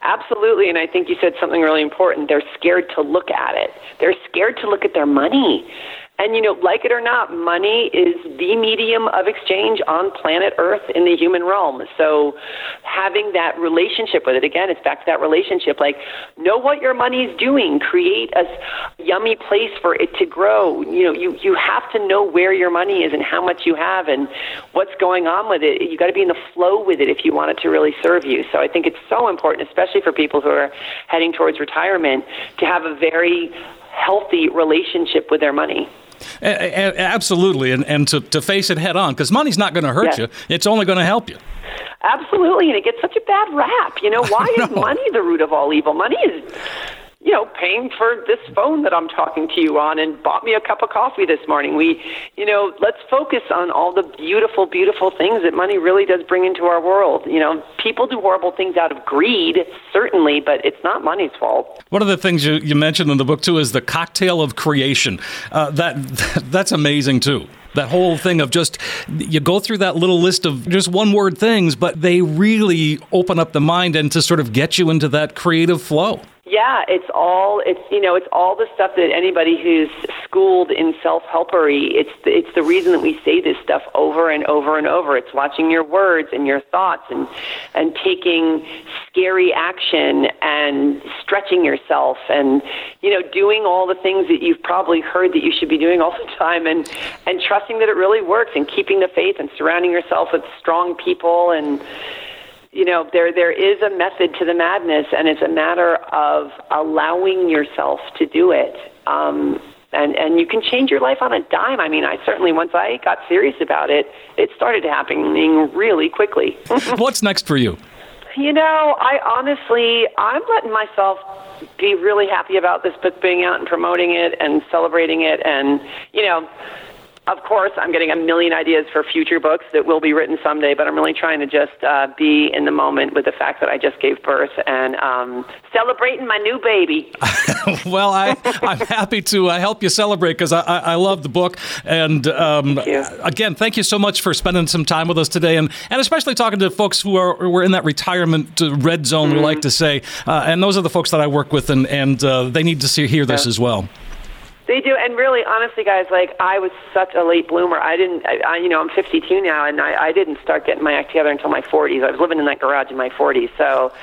Absolutely, and I think you said something really important. They're scared to look at it. They're scared to look at their money. And, you know, like it or not, money is the medium of exchange on planet Earth in the human realm. So having that relationship with it, again, it's back to that relationship. Like, know what your money's doing. Create a yummy place for it to grow. You know, you, you have to know where your money is and how much you have and what's going on with it. You got to be in the flow with it if you want it to really serve you. So I think it's so important, especially for people who are heading towards retirement, to have a very healthy relationship with their money. Absolutely, and, and to, to face it head on, because money's not going to hurt yes. you. It's only going to help you. Absolutely, and it gets such a bad rap. You know, why no. is money the root of all evil? Money is, you know, paying for this phone that I'm talking to you on and bought me a cup of coffee this morning. We, you know, let's focus on all the beautiful, beautiful things that money really does bring into our world. You know, people do horrible things out of greed, certainly, but it's not money's fault. One of the things you, you mentioned in the book, too, is the cocktail of creation. Uh, that, that's amazing, too. That whole thing of just, you go through that little list of just one-word things, but they really open up the mind and to sort of get you into that creative flow. Yeah, it's all, it's, you know, it's all the stuff that anybody who's schooled in self-helpery, it's the, it's the reason that we say this stuff over and over and over. It's watching your words and your thoughts and, and taking scary action and stretching yourself and, you know, doing all the things that you've probably heard that you should be doing all the time and, and trusting that it really works and keeping the faith and surrounding yourself with strong people and, you know, there there is a method to the madness, and it's a matter of allowing yourself to do it. Um, and, and you can change your life on a dime. I mean, I certainly, once I got serious about it, it started happening really quickly. What's next for you? You know, I honestly, I'm letting myself be really happy about this book being out and promoting it and celebrating it and, you know, of course, I'm getting a million ideas for future books that will be written someday, but I'm really trying to just uh, be in the moment with the fact that I just gave birth and um, celebrating my new baby. Well, I, I'm happy to uh, help you celebrate because I, I, I love the book. And um, thank again, thank you so much for spending some time with us today and, and especially talking to folks who are who are in that retirement red zone, mm-hmm. we like to say. Uh, and those are the folks that I work with, and, and uh, they need to see, hear this yeah. as well. They do, and really, honestly, guys, like, I was such a late bloomer. I didn't, I, I, you know, I'm fifty-two now, and I, I didn't start getting my act together until my forties. I was living in that garage in my forties, so,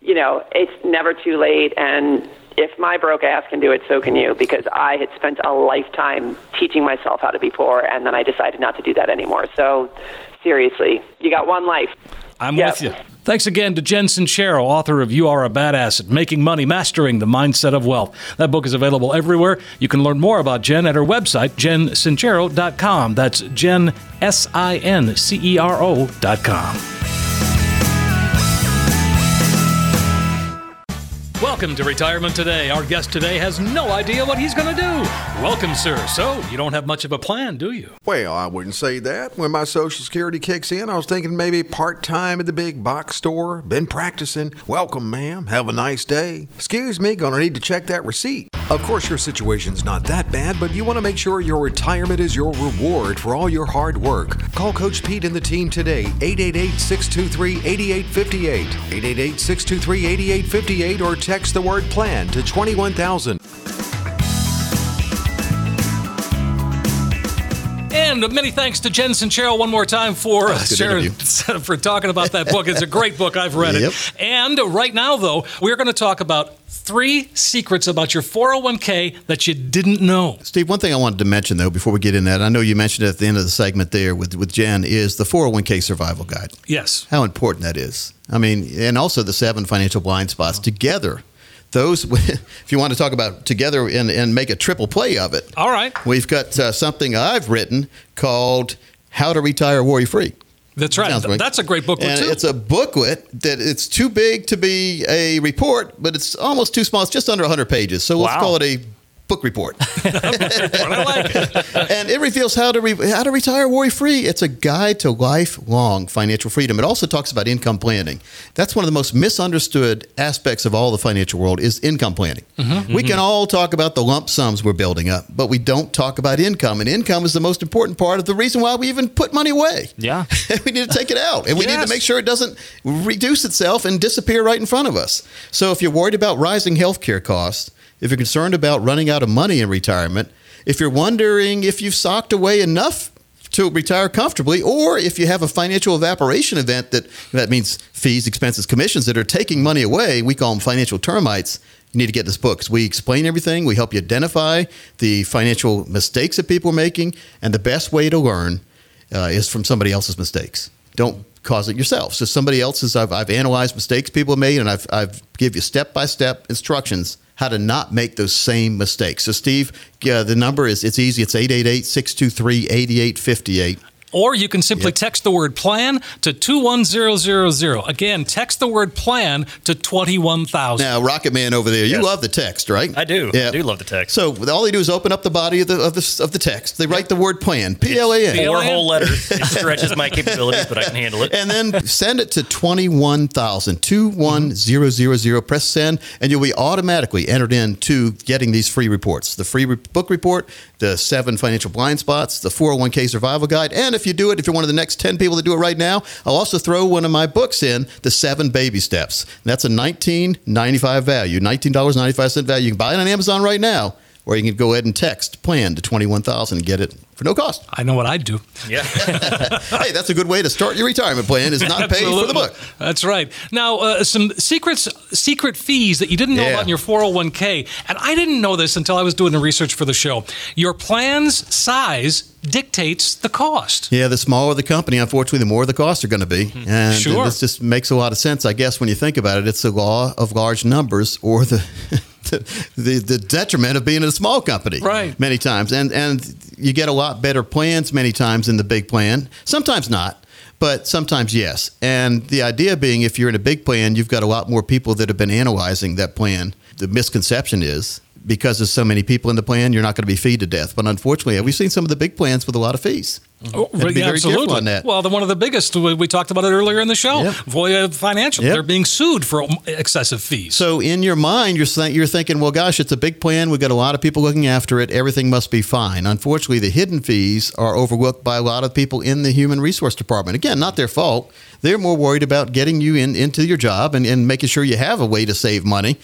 you know, it's never too late, and if my broke ass can do it, so can you, because I had spent a lifetime teaching myself how to be poor, and then I decided not to do that anymore. So, seriously, you got one life. I'm yep. with you. Thanks again to Jen Sincero, author of You Are a Badass at Making Money, Mastering the Mindset of Wealth. That book is available everywhere. You can learn more about Jen at her website, jen sincero dot com. That's Jen, S I N C E R O dot com. Welcome to Retirement Today. Our guest today has no idea what he's going to do. Welcome, sir. So you don't have much of a plan, do you? Well, I wouldn't say that. When my Social Security kicks in, I was thinking maybe part-time at the big box store. Been practicing. Welcome, ma'am. Have a nice day. Excuse me, gonna need to check that receipt. Of course, your situation's not that bad, but you want to make sure your retirement is your reward for all your hard work. Call Coach Pete and the team today, eight eight eight, six two three, eight eight five eight, eight eight eight, six two three, eight eight five eight, or text the word PLAN to twenty-one thousand. And many thanks to Jen Sincero one more time for uh, Sarah, for talking about that book. It's a great book. I've read yep. it. And right now, though, we're going to talk about three secrets about your four oh one k that you didn't know. Steve, one thing I wanted to mention, though, before we get in that, I know you mentioned it at the end of the segment there with, with Jen, is the four oh one k survival guide. Yes. How important that is. I mean, and also the seven financial blind spots oh. together. Those, if you want to talk about together and, and make a triple play of it. All right. We've got uh, something I've written called How to Retire Worry-Free. That's right. Th- that's a great booklet, and too. It's a booklet that it's too big to be a report, but it's almost too small. It's just under one hundred pages. So wow. let's call it a book report. I like it. And it reveals how to re- how to retire worry-free. It's a guide to lifelong financial freedom. It also talks about income planning. That's one of the most misunderstood aspects of all the financial world is income planning. Mm-hmm. We mm-hmm. can all talk about the lump sums we're building up, but we don't talk about income. And income is the most important part of the reason why we even put money away. Yeah. We need to take it out. And we yes. need to make sure it doesn't reduce itself and disappear right in front of us. So if you're worried about rising healthcare costs, if you're concerned about running out of money in retirement, If you're wondering if you've socked away enough to retire comfortably, or if you have a financial evaporation event that that means fees, expenses, commissions that are taking money away, we call them financial termites, you need to get this book. Because we explain everything. We help you identify the financial mistakes that people are making. And the best way to learn uh, is from somebody else's mistakes. Don't cause it yourself. So somebody else's, I've, I've analyzed mistakes people made, and I've, I've give you step-by-step instructions how to not make those same mistakes. So, Steve, uh, the number is, it's easy. It's eight eight eight, six two three, eight eight five eight. Or you can simply yep. text the word PLAN to two one zero zero zero. Again, text the word PLAN to twenty-one thousand. Now, Rocket Man over there, you yes. love the text, right? I do. Yeah. I do love the text. So all they do is open up the body of the of the, of the text. They write the word PLAN, P L A N. It's four whole letters. It stretches my capabilities, but I can handle it. And then send it to twenty-one thousand, two one zero zero zero. Press send, and you'll be automatically entered into getting these free reports. The free re- book report, the seven financial blind spots, the four oh one k survival guide, and if If you do it, if you're one of the next ten people that do it right now, I'll also throw one of my books in, The Seven Baby Steps. That's a nineteen ninety-five value, nineteen dollars and ninety-five cents value. You can buy it on Amazon right now, or you can go ahead and text PLAN to twenty-one thousand and get it for no cost. I know what I'd do. Yeah. Hey, that's a good way to start your retirement plan, is not pay for the book. That's right. Now, uh, some secrets, secret fees that you didn't know yeah. about in your four oh one k, and I didn't know this until I was doing the research for the show. Your plan's size dictates the cost. Yeah, the smaller the company, unfortunately, the more the costs are going to be. And sure. this just makes a lot of sense, I guess, when you think about it. It's the law of large numbers, or the the, the, the detriment of being a small company. Right. Many times. And, and you get a lot better plans many times in the big plan. Sometimes not, but sometimes yes. And the idea being, if you're in a big plan, you've got a lot more people that have been analyzing that plan. The misconception is, because there's so many people in the plan, you're not going to be feed to death. But unfortunately, we've seen some of the big plans with a lot of fees. Oh, and be yeah, very absolutely. Careful on that. Well, the, one of the biggest, we, we talked about it earlier in the show, yeah. Voya Financial, yep. they're being sued for excessive fees. So in your mind, you're, th- you're thinking, well, gosh, it's a big plan. We've got a lot of people looking after it. Everything must be fine. Unfortunately, the hidden fees are overlooked by a lot of people in the human resource department. Again, not their fault. They're more worried about getting you in, into your job and, and making sure you have a way to save money.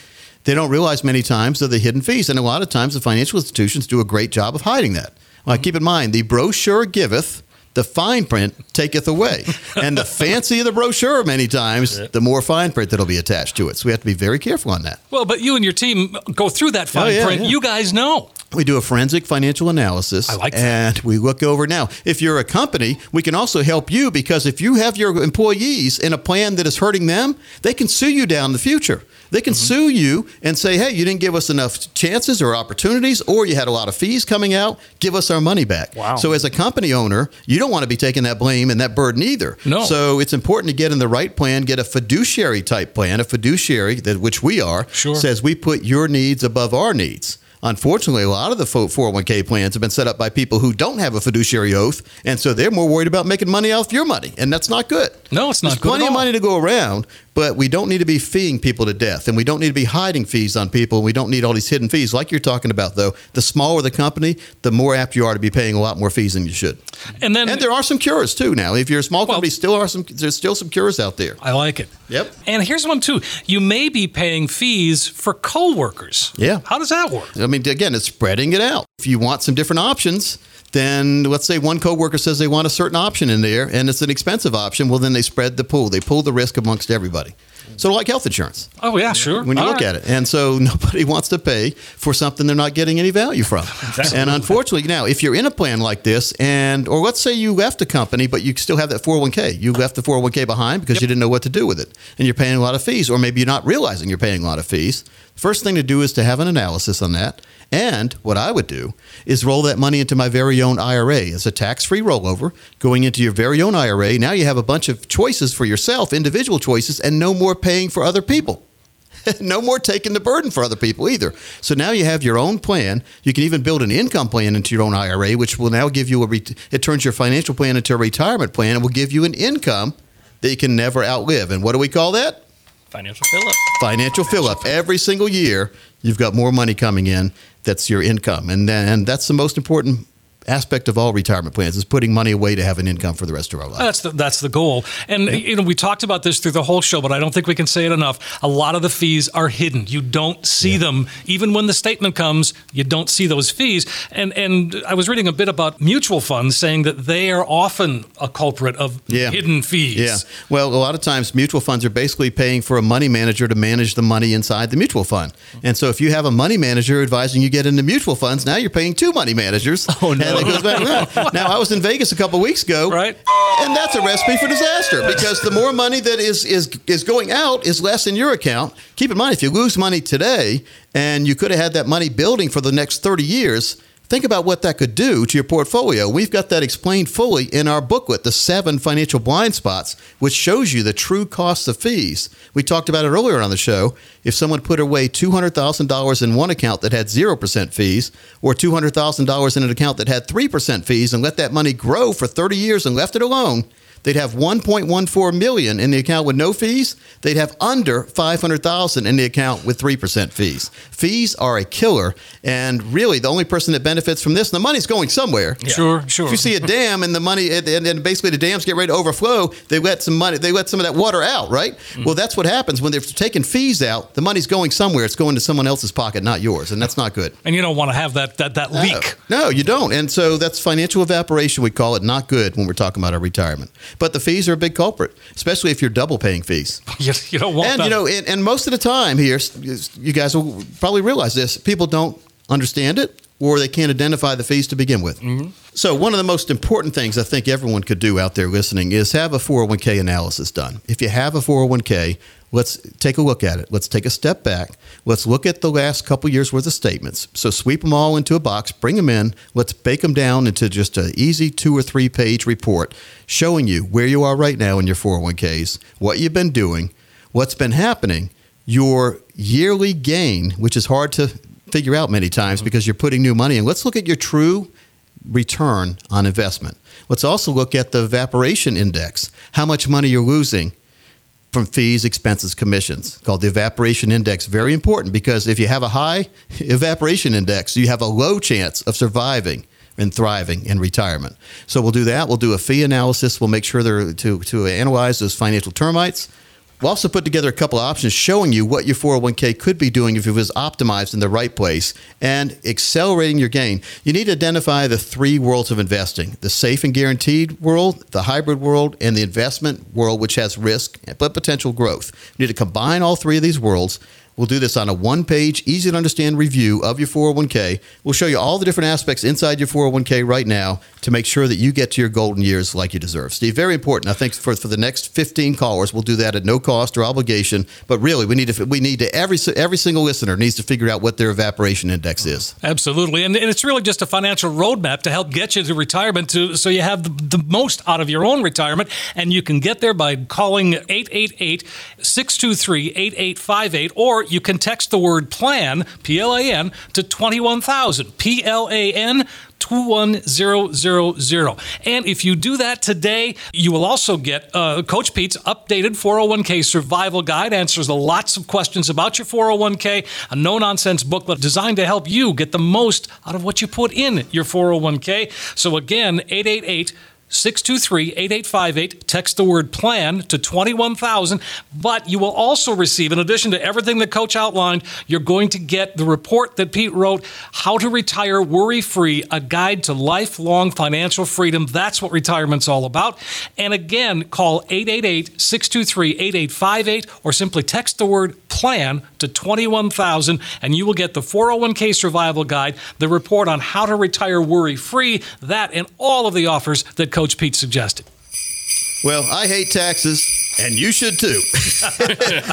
They don't realize many times the hidden fees. And a lot of times the financial institutions do a great job of hiding that. Well, mm-hmm. Keep in mind, the brochure giveth, the fine print taketh away. And the fancier the brochure many times, the more fine print that'll be attached to it. So we have to be very careful on that. Well, but you and your team go through that fine oh, yeah, print. Yeah. You guys know. We do a forensic financial analysis. I like that. And we look over now. If you're a company, we can also help you, because if you have your employees in a plan that is hurting them, they can sue you down in the future. They can mm-hmm. sue you and say, hey, you didn't give us enough chances or opportunities, or you had a lot of fees coming out. Give us our money back. Wow. So as a company owner, you don't want to be taking that blame and that burden either. No. So it's important to get in the right plan, get a fiduciary type plan, a fiduciary, that which we are, sure. says we put your needs above our needs. Unfortunately, a lot of the four oh one k plans have been set up by people who don't have a fiduciary oath, and so they're more worried about making money off your money, and that's not good. No, it's not There's good plenty at all. Of money to go around, but we don't need to be feeing people to death, and we don't need to be hiding fees on people, and we don't need all these hidden fees like you're talking about, though. The smaller the company, the more apt you are to be paying a lot more fees than you should. And then, and there are some cures, too, now. If you're a small company, well, still are some. there's still some cures out there. I like it. Yep. And here's one, too. You may be paying fees for coworkers. Yeah. How does that work? I mean, again, it's spreading it out. If you want some different options, then let's say one coworker says they want a certain option in there, and it's an expensive option. Well, then they spread the pool. They pool the risk amongst everybody. So like health insurance. Oh, yeah, sure. When you All look right. at it. And so nobody wants to pay for something they're not getting any value from. Exactly. And unfortunately, now, if you're in a plan like this, and or let's say you left a company, but you still have that four oh one k. You left the four oh one k behind because yep. you didn't know what to do with it. And you're paying a lot of fees, or maybe you're not realizing you're paying a lot of fees. First thing to do is to have an analysis on that. And what I would do is roll that money into my very own I R A. It's a tax-free rollover going into your very own I R A. Now you have a bunch of choices for yourself, individual choices, and no more paying for other people. No more taking the burden for other people either. So now you have your own plan. You can even build an income plan into your own I R A, which will now give you a re- it turns your financial plan into a retirement plan and will give you an income that you can never outlive. And what do we call that? Financial fill-up. Financial fill-up. Every single year, you've got more money coming in. That's your income. And, and that's the most important aspect of all retirement plans is putting money away to have an income for the rest of our life. That's the, that's the goal. And yeah. you know, we talked about this through the whole show, but I don't think we can say it enough. A lot of the fees are hidden. You don't see yeah. them. Even when the statement comes, you don't see those fees. And and I was reading a bit about mutual funds saying that they are often a culprit of yeah. hidden fees. Yeah. Well, a lot of times mutual funds are basically paying for a money manager to manage the money inside the mutual fund. And so if you have a money manager advising you get into mutual funds, now you're paying two money managers. Oh, no. And it goes back around. Now, I was in Vegas a couple of weeks ago, right? And that's a recipe for disaster because the more money that is, is, is going out is less in your account. Keep in mind, if you lose money today and you could have had that money building for the next thirty years, think about what that could do to your portfolio. We've got that explained fully in our booklet, The Seven Financial Blind Spots, which shows you the true costs of fees. We talked about it earlier on the show. If someone put away two hundred thousand dollars in one account that had zero percent fees or two hundred thousand dollars in an account that had three percent fees and let that money grow for thirty years and left it alone, they'd have one point one four million dollars in the account with no fees. They'd have under five hundred thousand dollars in the account with three percent fees. Fees are a killer. And really, the only person that benefits from this, and the money's going somewhere. Yeah. Sure, sure. If you see a dam and the money, and, and basically the dams get ready to overflow, they let some money, they let some of that water out, right? Mm-hmm. Well, that's what happens when they're taking fees out. The money's going somewhere. It's going to someone else's pocket, not yours. And that's not good. And you don't want to have that that, that no. leak. No, you don't. And so that's financial evaporation, we call it. Not good when we're talking about our retirement. But the fees are a big culprit, especially if you're double paying fees. You, you don't want and, that. You know, and, and most of the time here, you guys will probably realize this, people don't understand it or they can't identify the fees to begin with. Mm-hmm. So one of the most important things I think everyone could do out there listening is have a four oh one k analysis done. If you have a four oh one k, let's take a look at it. Let's take a step back. Let's look at the last couple years worth of statements. So sweep them all into a box, bring them in. Let's bake them down into just an easy two or three page report showing you where you are right now in your four oh one k's, what you've been doing, what's been happening, your yearly gain, which is hard to figure out many times because you're putting new money in. Let's look at your true return on investment. Let's also look at the evaporation index, how much money you're losing from fees, expenses, commissions, called the evaporation index. Very important because if you have a high evaporation index, you have a low chance of surviving and thriving in retirement. So we'll do that. We'll do a fee analysis. We'll make sure they're to, to analyze those financial termites. We'll also put together a couple of options showing you what your four oh one k could be doing if it was optimized in the right place and accelerating your gain. You need to identify the three worlds of investing, the safe and guaranteed world, the hybrid world, and the investment world, which has risk but potential growth. You need to combine all three of these worlds. We'll do this on a one-page, easy-to-understand review of your four oh one k. We'll show you all the different aspects inside your four oh one k right now to make sure that you get to your golden years like you deserve. Steve, very important. I think for, for the next fifteen callers, we'll do that at no cost or obligation. But really, we need to we need to every every single listener needs to figure out what their evaporation index is. Absolutely, and, and it's really just a financial roadmap to help get you to retirement, to so you have the, the most out of your own retirement, and you can get there by calling eight eight eight, six two three, eight eight five eight or you can text the word PLAN, P L A N, to twenty-one thousand, P L A N, two one zero zero zero. And if you do that today, you will also get uh, Coach Pete's updated four oh one k survival guide. Answers lots of questions about your four oh one k, a no-nonsense booklet designed to help you get the most out of what you put in your four oh one k. So again, eight eight eight, six two three, eight eight five eight. Text the word PLAN to twenty-one thousand. But you will also receive, in addition to everything that Coach outlined, you're going to get the report that Pete wrote, How to Retire Worry-Free, a guide to lifelong financial freedom. That's what retirement's all about. And again, call eight eight eight, six two three, eight eight five eight or simply text the word PLAN to twenty-one thousand and you will get the four oh one k survival guide, the report on how to retire worry-free, that and all of the offers that Coach Pete suggested. Well, I hate taxes, and you should too.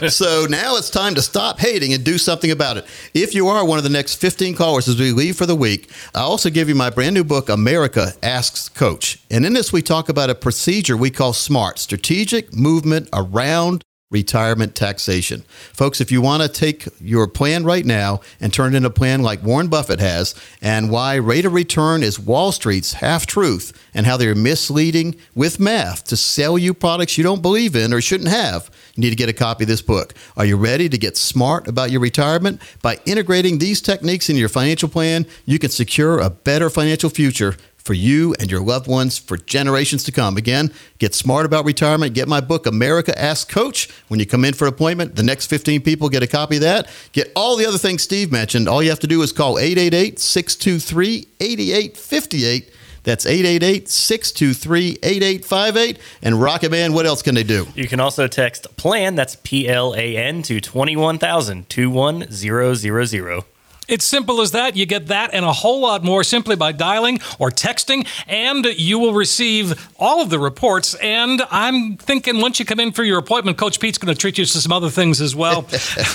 So now it's time to stop hating and do something about it. If you are one of the next fifteen callers as we leave for the week, I also give you my brand new book, America Asks Coach. And in this, we talk about a procedure we call SMART, Strategic Movement Around Retirement Taxation. Folks, if you want to take your plan right now and turn it into a plan like Warren Buffett has, and why rate of return is Wall Street's half-truth and how they're misleading with math to sell you products you don't believe in or shouldn't have, you need to get a copy of this book. Are you ready to get smart about your retirement? By integrating these techniques into your financial plan, you can secure a better financial future for you and your loved ones for generations to come. Again, get smart about retirement. Get my book, America Ask Coach. When you come in for an appointment, the next fifteen people get a copy of that. Get all the other things Steve mentioned. All you have to do is call eight eight eight, six two three, eight eight five eight. That's eight eight eight, six two three, eight eight five eight. And Rocket Man, what else can they do? You can also text PLAN, that's P L A N, to two one thousand, two one zero zero zero. It's simple as that. You get that and a whole lot more simply by dialing or texting, and you will receive all of the reports. And I'm thinking once you come in for your appointment, Coach Pete's going to treat you to some other things as well.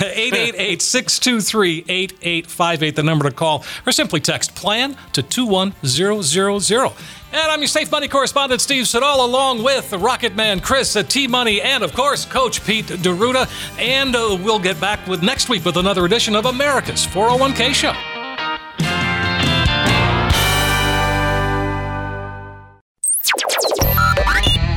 eight eight eight, six two three, eight eight five eight, the number to call, or simply text PLAN to two one zero zero zero. And I'm your Safe Money correspondent, Steve Siddall, along with Rocket Man Chris at T-Money, and, of course, Coach Pete Deruta. And uh, we'll get back with next week with another edition of America's four oh one k Show.